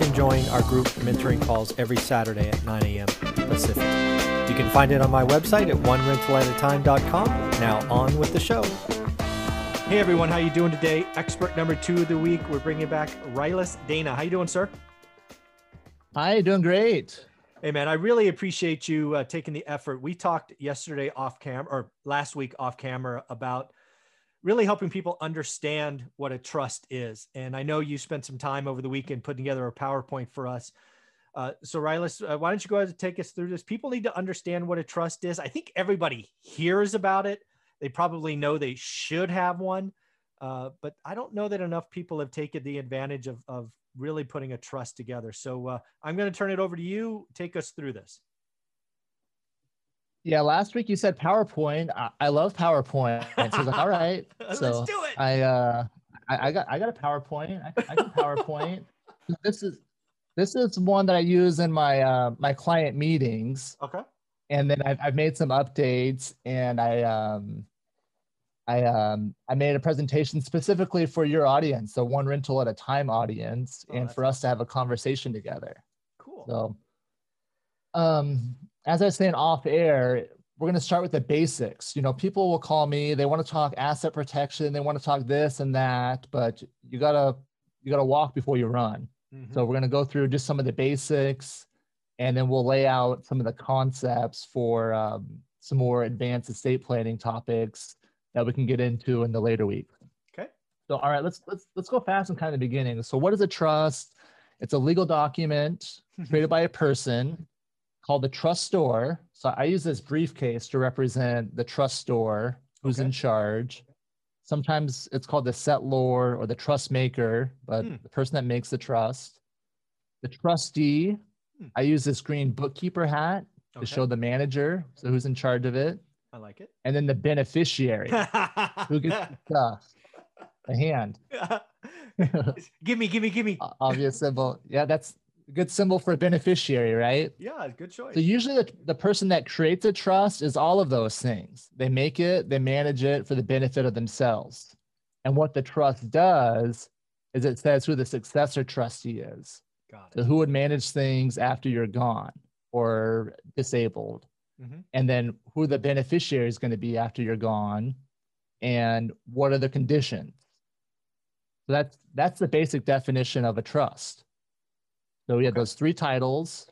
can join our group mentoring calls every Saturday at 9 a.m. Pacific. You can find it on my website at onerentalatatime.com. Now on with the show. Hey everyone, how you doing today? Expert number 2 of the week. We're bringing back Rylas Dana. How you doing, sir? Hi, doing great. Hey man, I really appreciate you taking the effort. We talked yesterday off camera, or last week off camera, about really helping people understand what a trust is. And I know you spent some time over the weekend putting together a PowerPoint for us. So Rylas, why don't you go ahead and take us through this? People need to understand what a trust is. I think everybody hears about it. They probably know they should have one, but I don't know that enough people have taken the advantage of really putting a trust together. So I'm going to turn it over to you. Take us through this. Yeah, last week you said PowerPoint. I love PowerPoint. And so I was like, all right, so let's do it. I got a PowerPoint. I got PowerPoint. This is one that I use in my my client meetings. Okay. And then I've made some updates, and I made a presentation specifically for your audience, the One Rental at a Time audience, and for us to have a conversation together. Cool. So, as I was saying off air, we're going to start with the basics. You know, people will call me; they want to talk asset protection, they want to talk this and that, but you gotta walk before you run. Mm-hmm. So we're going to go through just some of the basics, and then we'll lay out some of the concepts for some more advanced estate planning topics that we can get into in the later week. Okay. So all right, let's go fast and kind of the beginning. So what is a trust? It's a legal document created by a person called the trustor. So I use this briefcase to represent the trustor who's in charge. Sometimes it's called the settlor or the trust maker, but the person that makes the trust. The trustee, I use this green bookkeeper hat to show the manager, so who's in charge of it. I like it. And then the beneficiary, who gets the stuff, the hand. Give me. Obvious symbol. Yeah, that's a good symbol for a beneficiary, right? Yeah, good choice. So usually the person that creates a trust is all of those things. They make it, they manage it for the benefit of themselves. And what the trust does is it says who the successor trustee is. Got it. So who would manage things after you're gone or disabled. Mm-hmm. And then who the beneficiary is going to be after you're gone, and what are the conditions. So that's the basic definition of a trust. So we have those three titles: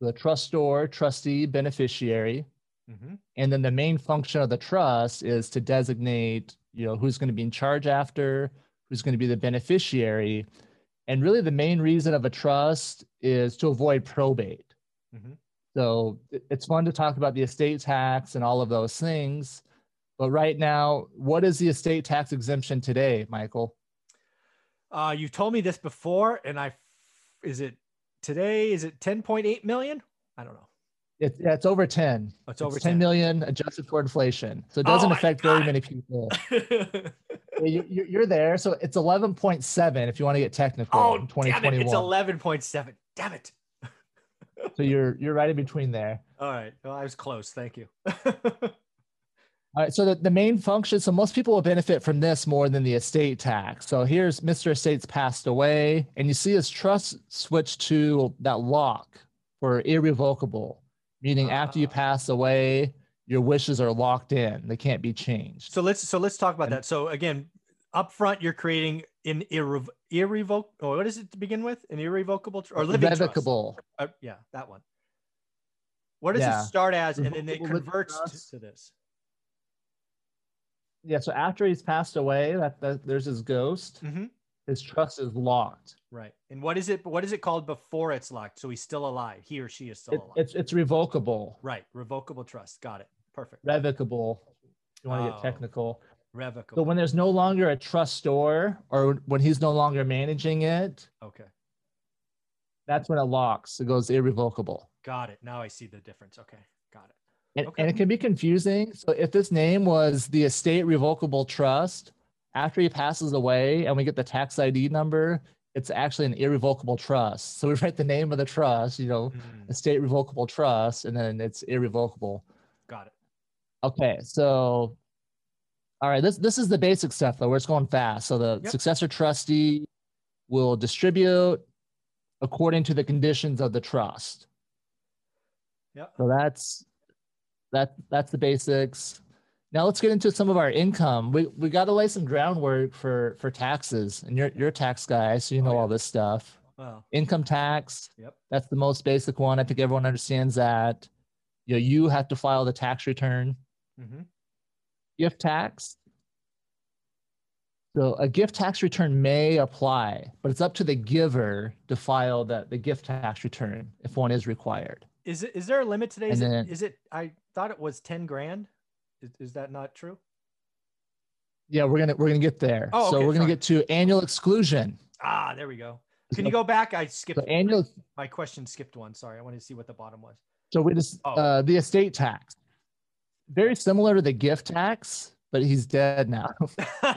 the trustor, trustee, beneficiary. Mm-hmm. And then the main function of the trust is to designate, you know, who's going to be in charge after, who's going to be the beneficiary. And really the main reason of a trust is to avoid probate. Mm-hmm. So it's fun to talk about the estate tax and all of those things. But right now, what is the estate tax exemption today, Michael? You've told me this before, and is it today? Is it 10.8 million? I don't know. It's over 10. Oh, it's over 10 million adjusted for inflation. So it doesn't affect very many people. You're there. So it's 11.7 if you want to get technical in 2021. Damn it. It's 11.7. Damn it. So you're right in between there. All right. Well, I was close. Thank you. All right. So the main function, so most people will benefit from this more than the estate tax. So here's Mr. Estates passed away, and you see his trust switch to that lock for irrevocable, meaning after you pass away, your wishes are locked in. They can't be changed. So let's talk about that. So again, up front, you're creating an irrevocable, what is it to begin with? An irrevocable or living revocable trust. Yeah, that one. What does it start as? And then it converts to this. Yeah, so after he's passed away, that there's his ghost. Mm-hmm. His trust is locked. Right. And what is it called before it's locked? So he's still alive. He or she is still alive. It's revocable. Right. Revocable trust. Got it. Perfect. Revocable. You want to get technical. Revocable. So when there's no longer a trustor, or when he's no longer managing it, that's when it locks. It goes irrevocable. Got it. Now I see the difference. Okay, got it. And it can be confusing. So if this name was the estate revocable trust, after he passes away and we get the tax ID number, it's actually an irrevocable trust. So we write the name of the trust, estate revocable trust, and then it's irrevocable. Got it. Okay. So, all right. This is the basic stuff though. We're just going fast. So the successor trustee will distribute according to the conditions of the trust. Yep. So that's the basics. Now let's get into some of our income. We got to lay some groundwork for taxes, and you're a tax guy, so you know all this stuff. Wow. Income tax. Yep. That's the most basic one. I think everyone understands that. You have to file the tax return. Mm-hmm. Gift tax. So a gift tax return may apply, but it's up to the giver to file the gift tax return if one is required. Is there a limit today? I thought it was 10 grand. Is that not true? Yeah, we're gonna get there. Oh, okay, so we're gonna get to annual exclusion. Ah, there we go. Can you go back? I skipped my question. Skipped one. Sorry, I wanted to see what the bottom was. So we just the estate tax, very similar to the gift tax, but he's dead now.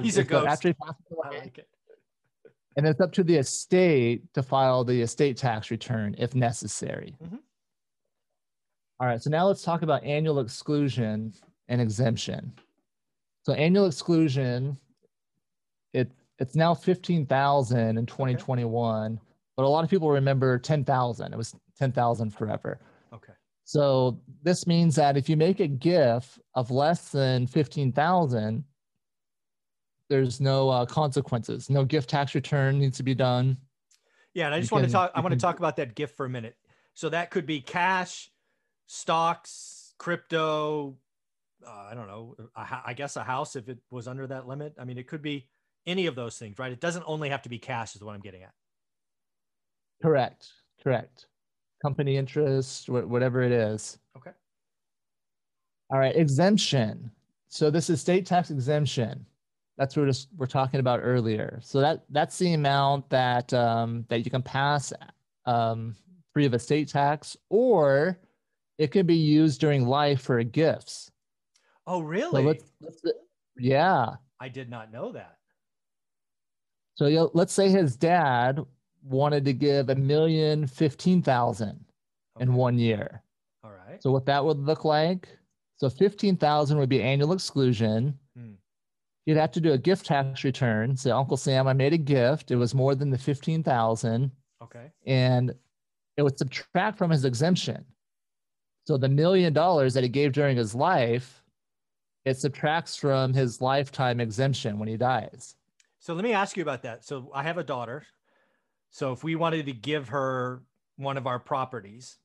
He's a ghost. After he passed away. I like it. And it's up to the estate to file the estate tax return if necessary. Mm-hmm. All right, so now let's talk about annual exclusion and exemption. So annual exclusion, it's now 15,000 in 2021, but a lot of people remember 10,000. It was 10,000 forever. Okay. So this means that if you make a gift of less than 15,000, there's no consequences. No gift tax return needs to be done. Yeah, and I just want to talk about that gift for a minute. So that could be cash, stocks, crypto, I don't know, I guess a house if it was under that limit. I mean, it could be any of those things, right? It doesn't only have to be cash is what I'm getting at. Correct. Company interest, whatever it is. Okay. All right, exemption. So this is state tax exemption. That's what we're talking about earlier. So that's the amount that, that you can pass free of estate tax, or it can be used during life for gifts. Oh, really? So yeah. I did not know that. So let's say his dad wanted to give $1,015,000 in 1 year. All right. So what that would look like? So 15,000 would be annual exclusion. You'd have to do a gift tax return. Say, Uncle Sam, I made a gift. It was more than the 15,000. Okay. And it would subtract from his exemption. So the $1 million that he gave during his life, it subtracts from his lifetime exemption when he dies. So let me ask you about that. So I have a daughter. So if we wanted to give her one of our properties,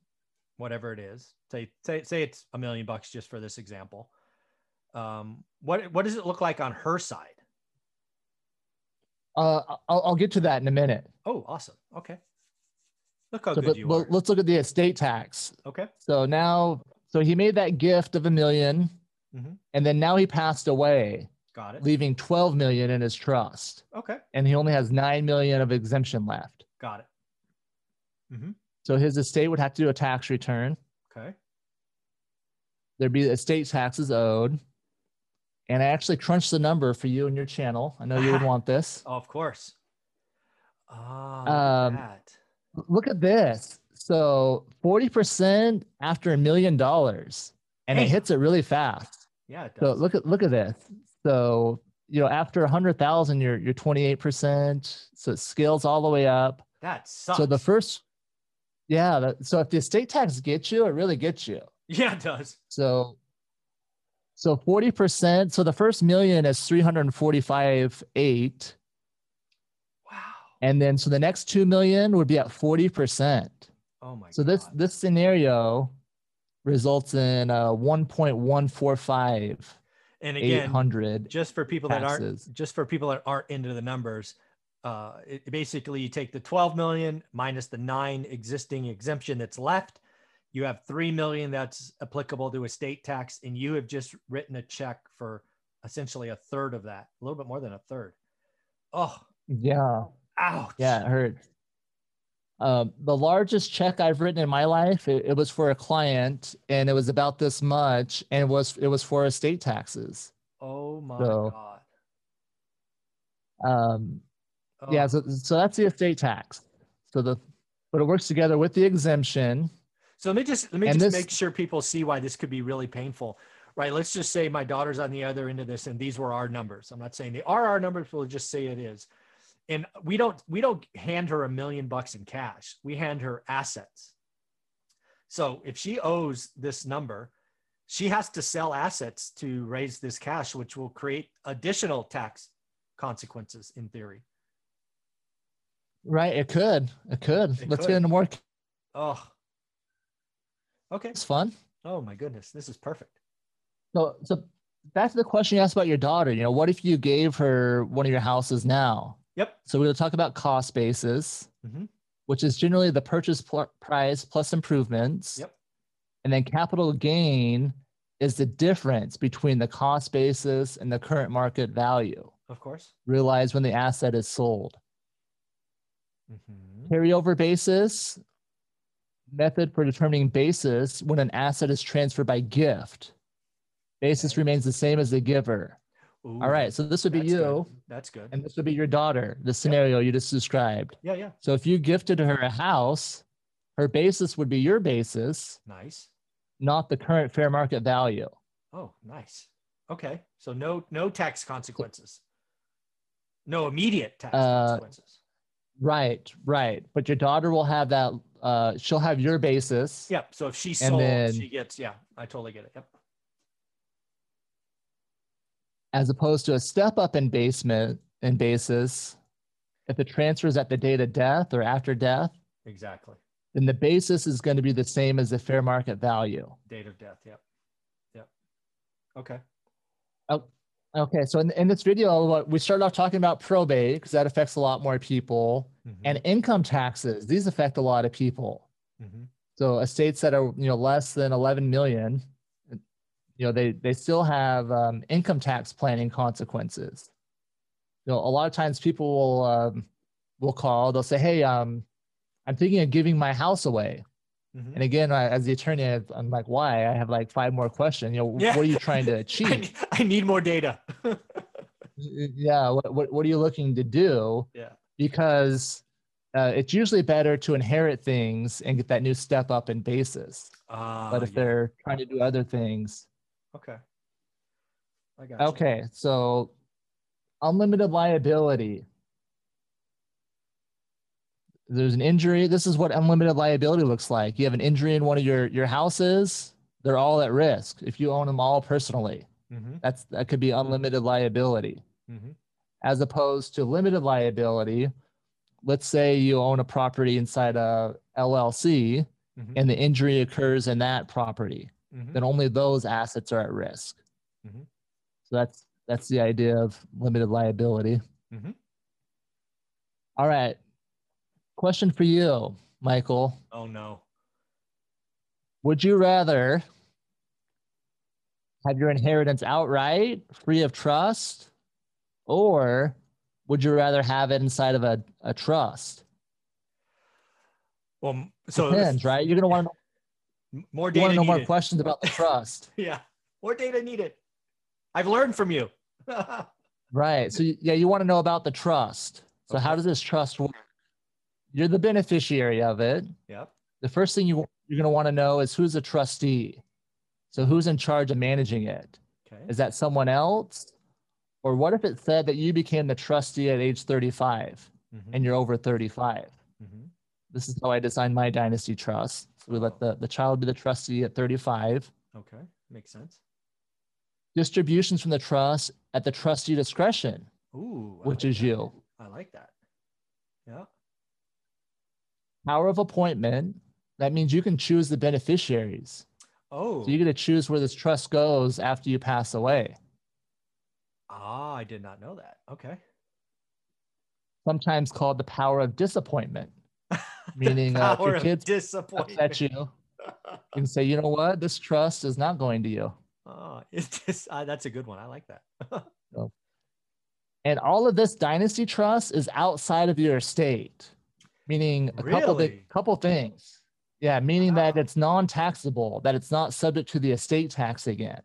whatever it is, say it's $1 million just for this example, what does it look like on her side? I'll get to that in a minute. Oh, awesome. Okay. Look how good you are. Let's look at the estate tax. Okay. So now, he made that gift of $1 million, and then now he passed away. Got it. Leaving $12 million in his trust. Okay. And he only has $9 million of exemption left. Got it. So his estate would have to do a tax return. Okay. There'd be estate taxes owed, and I actually crunched the number for you and your channel. I know you would want this. Oh, of course. Oh, look at this. So 40% after $1 million, and it hits it really fast. Yeah, it does. So look at this. So, after 100,000, you're 28%. So it scales all the way up. That sucks. So so if the estate tax gets you, it really gets you. Yeah, it does. So 40%. So the first $1 million is 345,800. And then, so the next 2 million would be at 40%. Oh my God. So this scenario results in 1.145. And again, just for people that aren't into the numbers, basically you take the 12 million minus the 9 existing exemption that's left. You have 3 million that's applicable to estate tax, and you have just written a check for essentially a third of that, a little bit more than a third. Oh, yeah. Ouch. Yeah, it hurts. The largest check I've written in my life, it was for a client, and it was about this much, and it was for estate taxes. Oh my God. Yeah, so that's the estate tax. So but it works together with the exemption. So let me just make sure people see why this could be really painful, right? Let's just say my daughter's on the other end of this, and these were our numbers. I'm not saying they are our numbers, we'll just say it is. And we don't hand her $1 million in cash. We hand her assets. So if she owes this number, she has to sell assets to raise this cash, which will create additional tax consequences in theory. Right. It could. Let's get into more. Oh, okay. It's fun. Oh my goodness. This is perfect. So back to the question you asked about your daughter, what if you gave her one of your houses now? Yep. So we'll talk about cost basis, which is generally the purchase price plus improvements. Yep. And then capital gain is the difference between the cost basis and the current market value. Of course. Realized when the asset is sold. Carryover basis, method for determining basis when an asset is transferred by gift. Basis remains the same as the giver. Ooh, all right, so this would be you. Good. That's good. And this would be your daughter, the scenario you just described. Yeah, yeah. So if you gifted her a house, her basis would be your basis. Nice. Not the current fair market value. Oh, nice. Okay, so no tax consequences. No immediate tax consequences. Right. But your daughter will have that. She'll have your basis. Yep. So if she sold, she gets. Yeah, I totally get it. Yep. As opposed to a step up in basis, if the transfer is at the date of death or after death. Exactly. Then the basis is going to be the same as the fair market value. Date of death. Yep. Okay. Okay, so in this video, we started off talking about probate because that affects a lot more people, and income taxes. These affect a lot of people. So estates that are less than 11 million, they still have income tax planning consequences. A lot of times people will call. They'll say, "Hey, I'm thinking of giving my house away." And again, as the attorney, I'm like, why? I have like 5 more questions. What are you trying to achieve? I need more data. What are you looking to do? Yeah. Because it's usually better to inherit things and get that new step up in basis. But if they're trying to do other things. Okay. I got you. Okay. So unlimited liability. There's an injury. This is what unlimited liability looks like. You have an injury in one of your houses. They're all at risk. If you own them all personally, that could be unlimited liability. As opposed to limited liability, let's say you own a property inside a LLC and the injury occurs in that property. Then only those assets are at risk. So that's the idea of limited liability. All right. Question for you, Michael. Oh, no. Would you rather have your inheritance outright, free of trust, or would you rather have it inside of a trust? Well, so depends, right? You're going to want to know more questions about the trust. Yeah, more data needed. I've learned from you. Right. So, yeah, you want to know about the trust. So how does this trust work? You're the beneficiary of it. Yep. The first thing you're going to want to know is who's a trustee. So who's in charge of managing it? Okay. Is that someone else? Or what if it said that you became the trustee at age 35 and you're over 35? This is how I designed my dynasty trust. So we let the child be the trustee at 35. Okay, makes sense. Distributions from the trust at the trustee discretion, which is you. I like that. Yeah. Power of appointment, that means you can choose the beneficiaries. Oh. So you're going to choose where this trust goes after you pass away. Ah, I did not know that. Okay. Sometimes called the power of disappointment, meaning if your kids upset you, you can say, you know what, this trust is not going to you. Oh, that's a good one. I like that. And all of this dynasty trust is outside of your estate. meaning a couple things. Yeah, meaning that it's non-taxable, that it's not subject to the estate tax again.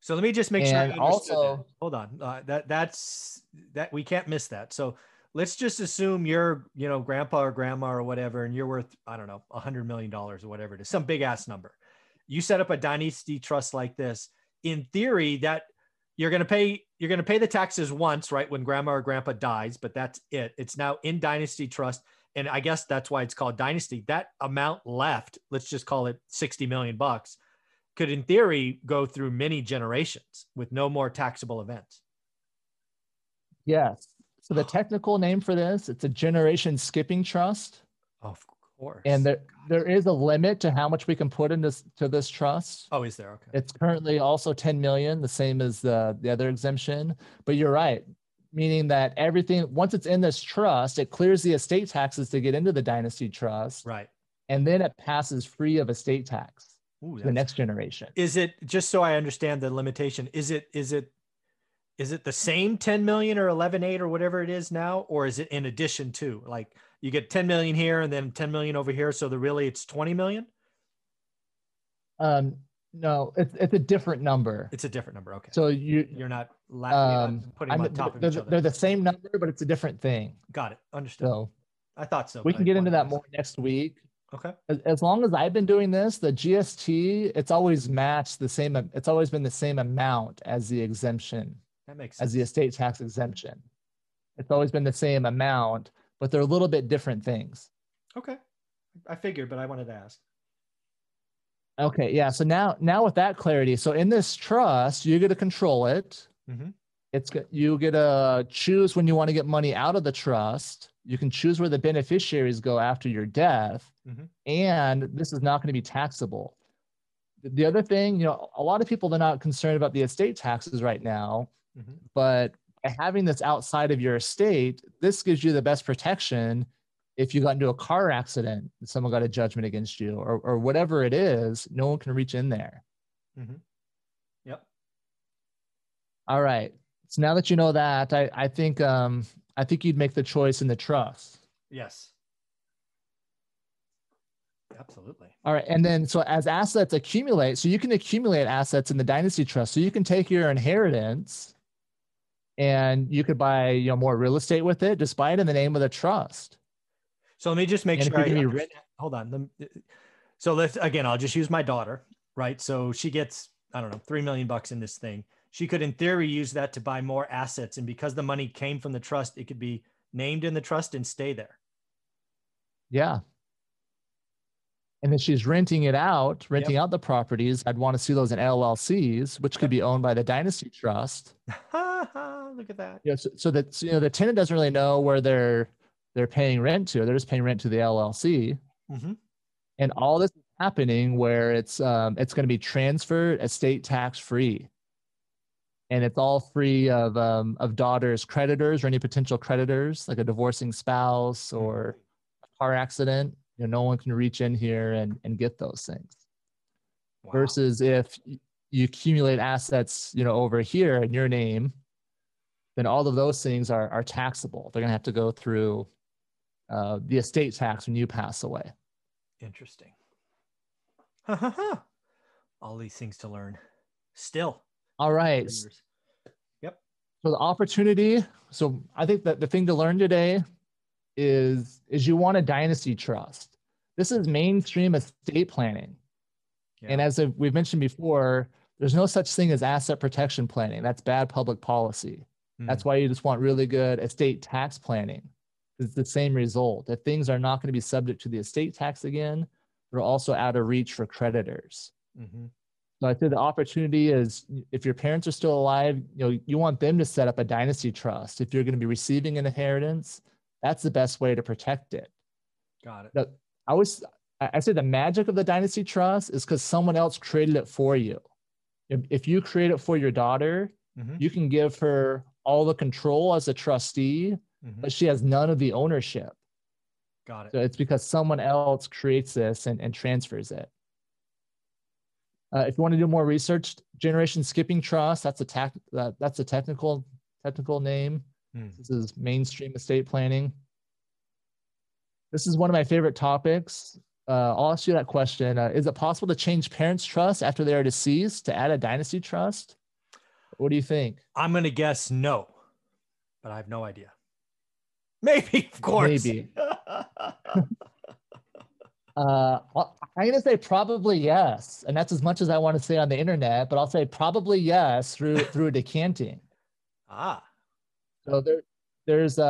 So let me just make sure I understood that. Hold on, that's we can't miss that. So let's just assume you're, you know, grandpa or grandma or whatever, and you're worth, I don't know, $100 million or whatever it is, some big ass number. You set up a dynasty trust like this. In theory, that you're going to pay the taxes once, right, when grandma or grandpa dies, but that's it. It's now in dynasty trust. And I guess that's why it's called dynasty. That amount left, let's just call it $60 million, could in theory go through many generations with no more taxable events. Yes. So the technical name for this, it's a generation skipping trust. Of course. And there is a limit to how much we can put into this trust. Oh, is there? Okay. It's currently also 10 million, the same as the other exemption, but you're right. Meaning that everything, once it's in this trust, it clears the estate taxes to get into the dynasty trust. Right. And then it passes free of estate tax to the next generation. Is it, just so I understand the limitation, is it the same 10 million or 11.8 or whatever it is now? Or is it in addition to, like, you get 10 million here and then 10 million over here. So really it's 20 million? No, it's a different number. It's a different number. Okay. So you're not putting them on top of each other. They're the same number, but it's a different thing. Got it. Understood. So I thought so. We can get into that more next week. Okay. As long as I've been doing this, the GST, it's always matched the same. It's always been the same amount as the exemption. That makes sense. As the estate tax exemption. It's always been the same amount, but they're a little bit different things. Okay. I figured, but I wanted to ask. Okay, yeah. So now with that clarity, so in this trust, you get to control it. Mm-hmm. You get to choose when you want to get money out of the trust. You can choose where the beneficiaries go after your death, mm-hmm. and this is not going to be taxable. The other thing, you know, a lot of people, they're not concerned about the estate taxes right now, mm-hmm. but by having this outside of your estate, this gives you the best protection. If you got into a car accident, someone got a judgment against you, or whatever it is, no one can reach in there. Mm-hmm. Yep. All right. So now that you know that, I think you'd make the choice in the trust. Yes. Absolutely. All right. And then, so as assets accumulate, so you can accumulate assets in the dynasty trust. So you can take your inheritance and you could buy, you know, more real estate with it, despite in the name of the trust. So let me just make sure I hold on. So let's, again, I'll just use my daughter, right? So she gets, I don't know, $3 million in this thing. She could in theory use that to buy more assets. And because the money came from the trust, it could be named in the trust and stay there. Yeah. And then she's renting it out, renting out the properties. I'd want to see those in LLCs, which could be owned by the dynasty trust. Look at that. Yeah. So that, you know, the tenant doesn't really know where they're paying rent to. They're just paying rent to the LLC. Mm-hmm. And all this is happening where it's going to be transferred estate tax free. And it's all free of daughter's creditors or any potential creditors, like a divorcing spouse or a car accident. You know, no one can reach in here and get those things. Wow. Versus if you accumulate assets, you know, over here in your name, then all of those things are taxable. They're going to have to go through the estate tax when you pass away. Interesting. All these things to learn still. All right. Yep. So the opportunity. So I think that the thing to learn today is you want a dynasty trust. This is mainstream estate planning. Yeah. And as we've mentioned before, there's no such thing as asset protection planning. That's bad public policy. That's why you just want really good estate tax planning. It's the same result. That things are not going to be subject to the estate tax again. They're also out of reach for creditors. Mm-hmm. So I think the opportunity is, if your parents are still alive, you know, you want them to set up a dynasty trust. If you're going to be receiving an inheritance, that's the best way to protect it. Got it. Now, I say the magic of the dynasty trust is because someone else created it for you. If you create it for your daughter, mm-hmm. you can give her all the control as a trustee, mm-hmm. but she has none of the ownership. Got it. So it's because someone else creates this and transfers it. If you want to do more research, generation skipping trust, that's a technical name. This is mainstream estate planning. This is one of my favorite topics. I'll ask you that question. Is it possible to change parents' trust after they are deceased to add a dynasty trust? What do you think? I'm going to guess no, but I have no idea. Maybe, of course. Maybe. I'm going to say probably yes. And that's as much as I want to say on the internet, but I'll say probably yes through decanting. Ah. So there's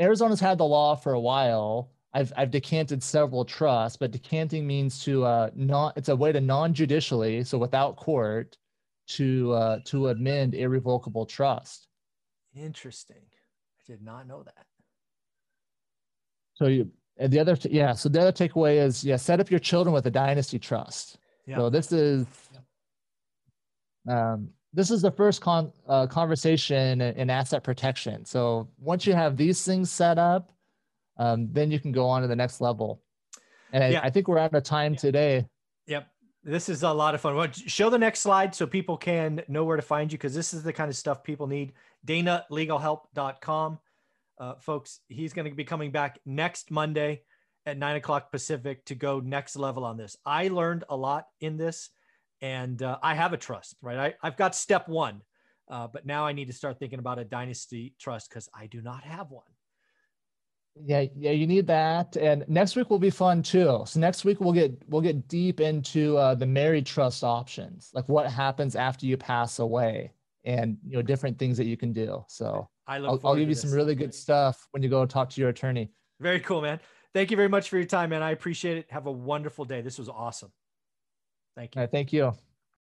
Arizona's had the law for a while. I've decanted several trusts, but decanting means to it's a way to non-judicially, so without court, to amend irrevocable trust. Interesting. I did not know that. So the other takeaway is, set up your children with a dynasty trust. Yeah. So this is the first conversation in asset protection. So once you have these things set up, then you can go on to the next level. And I think we're out of time today. Yep. This is a lot of fun. Well, show the next slide so people can know where to find you, because this is the kind of stuff people need. DanaLegalHelp.com. Folks, he's going to be coming back next Monday at 9:00 Pacific to go next level on this. I learned a lot in this, and I have a trust, right? I've got step one, but now I need to start thinking about a dynasty trust because I do not have one. Yeah, you need that. And next week will be fun too. So next week we'll get deep into the married trust options, like what happens after you pass away, and different things that you can do. So I'll give you some really good stuff when you go talk to your attorney. Very cool, man. Thank you very much for your time, man. I appreciate it. Have a wonderful day. This was awesome. Thank you. All right, thank you.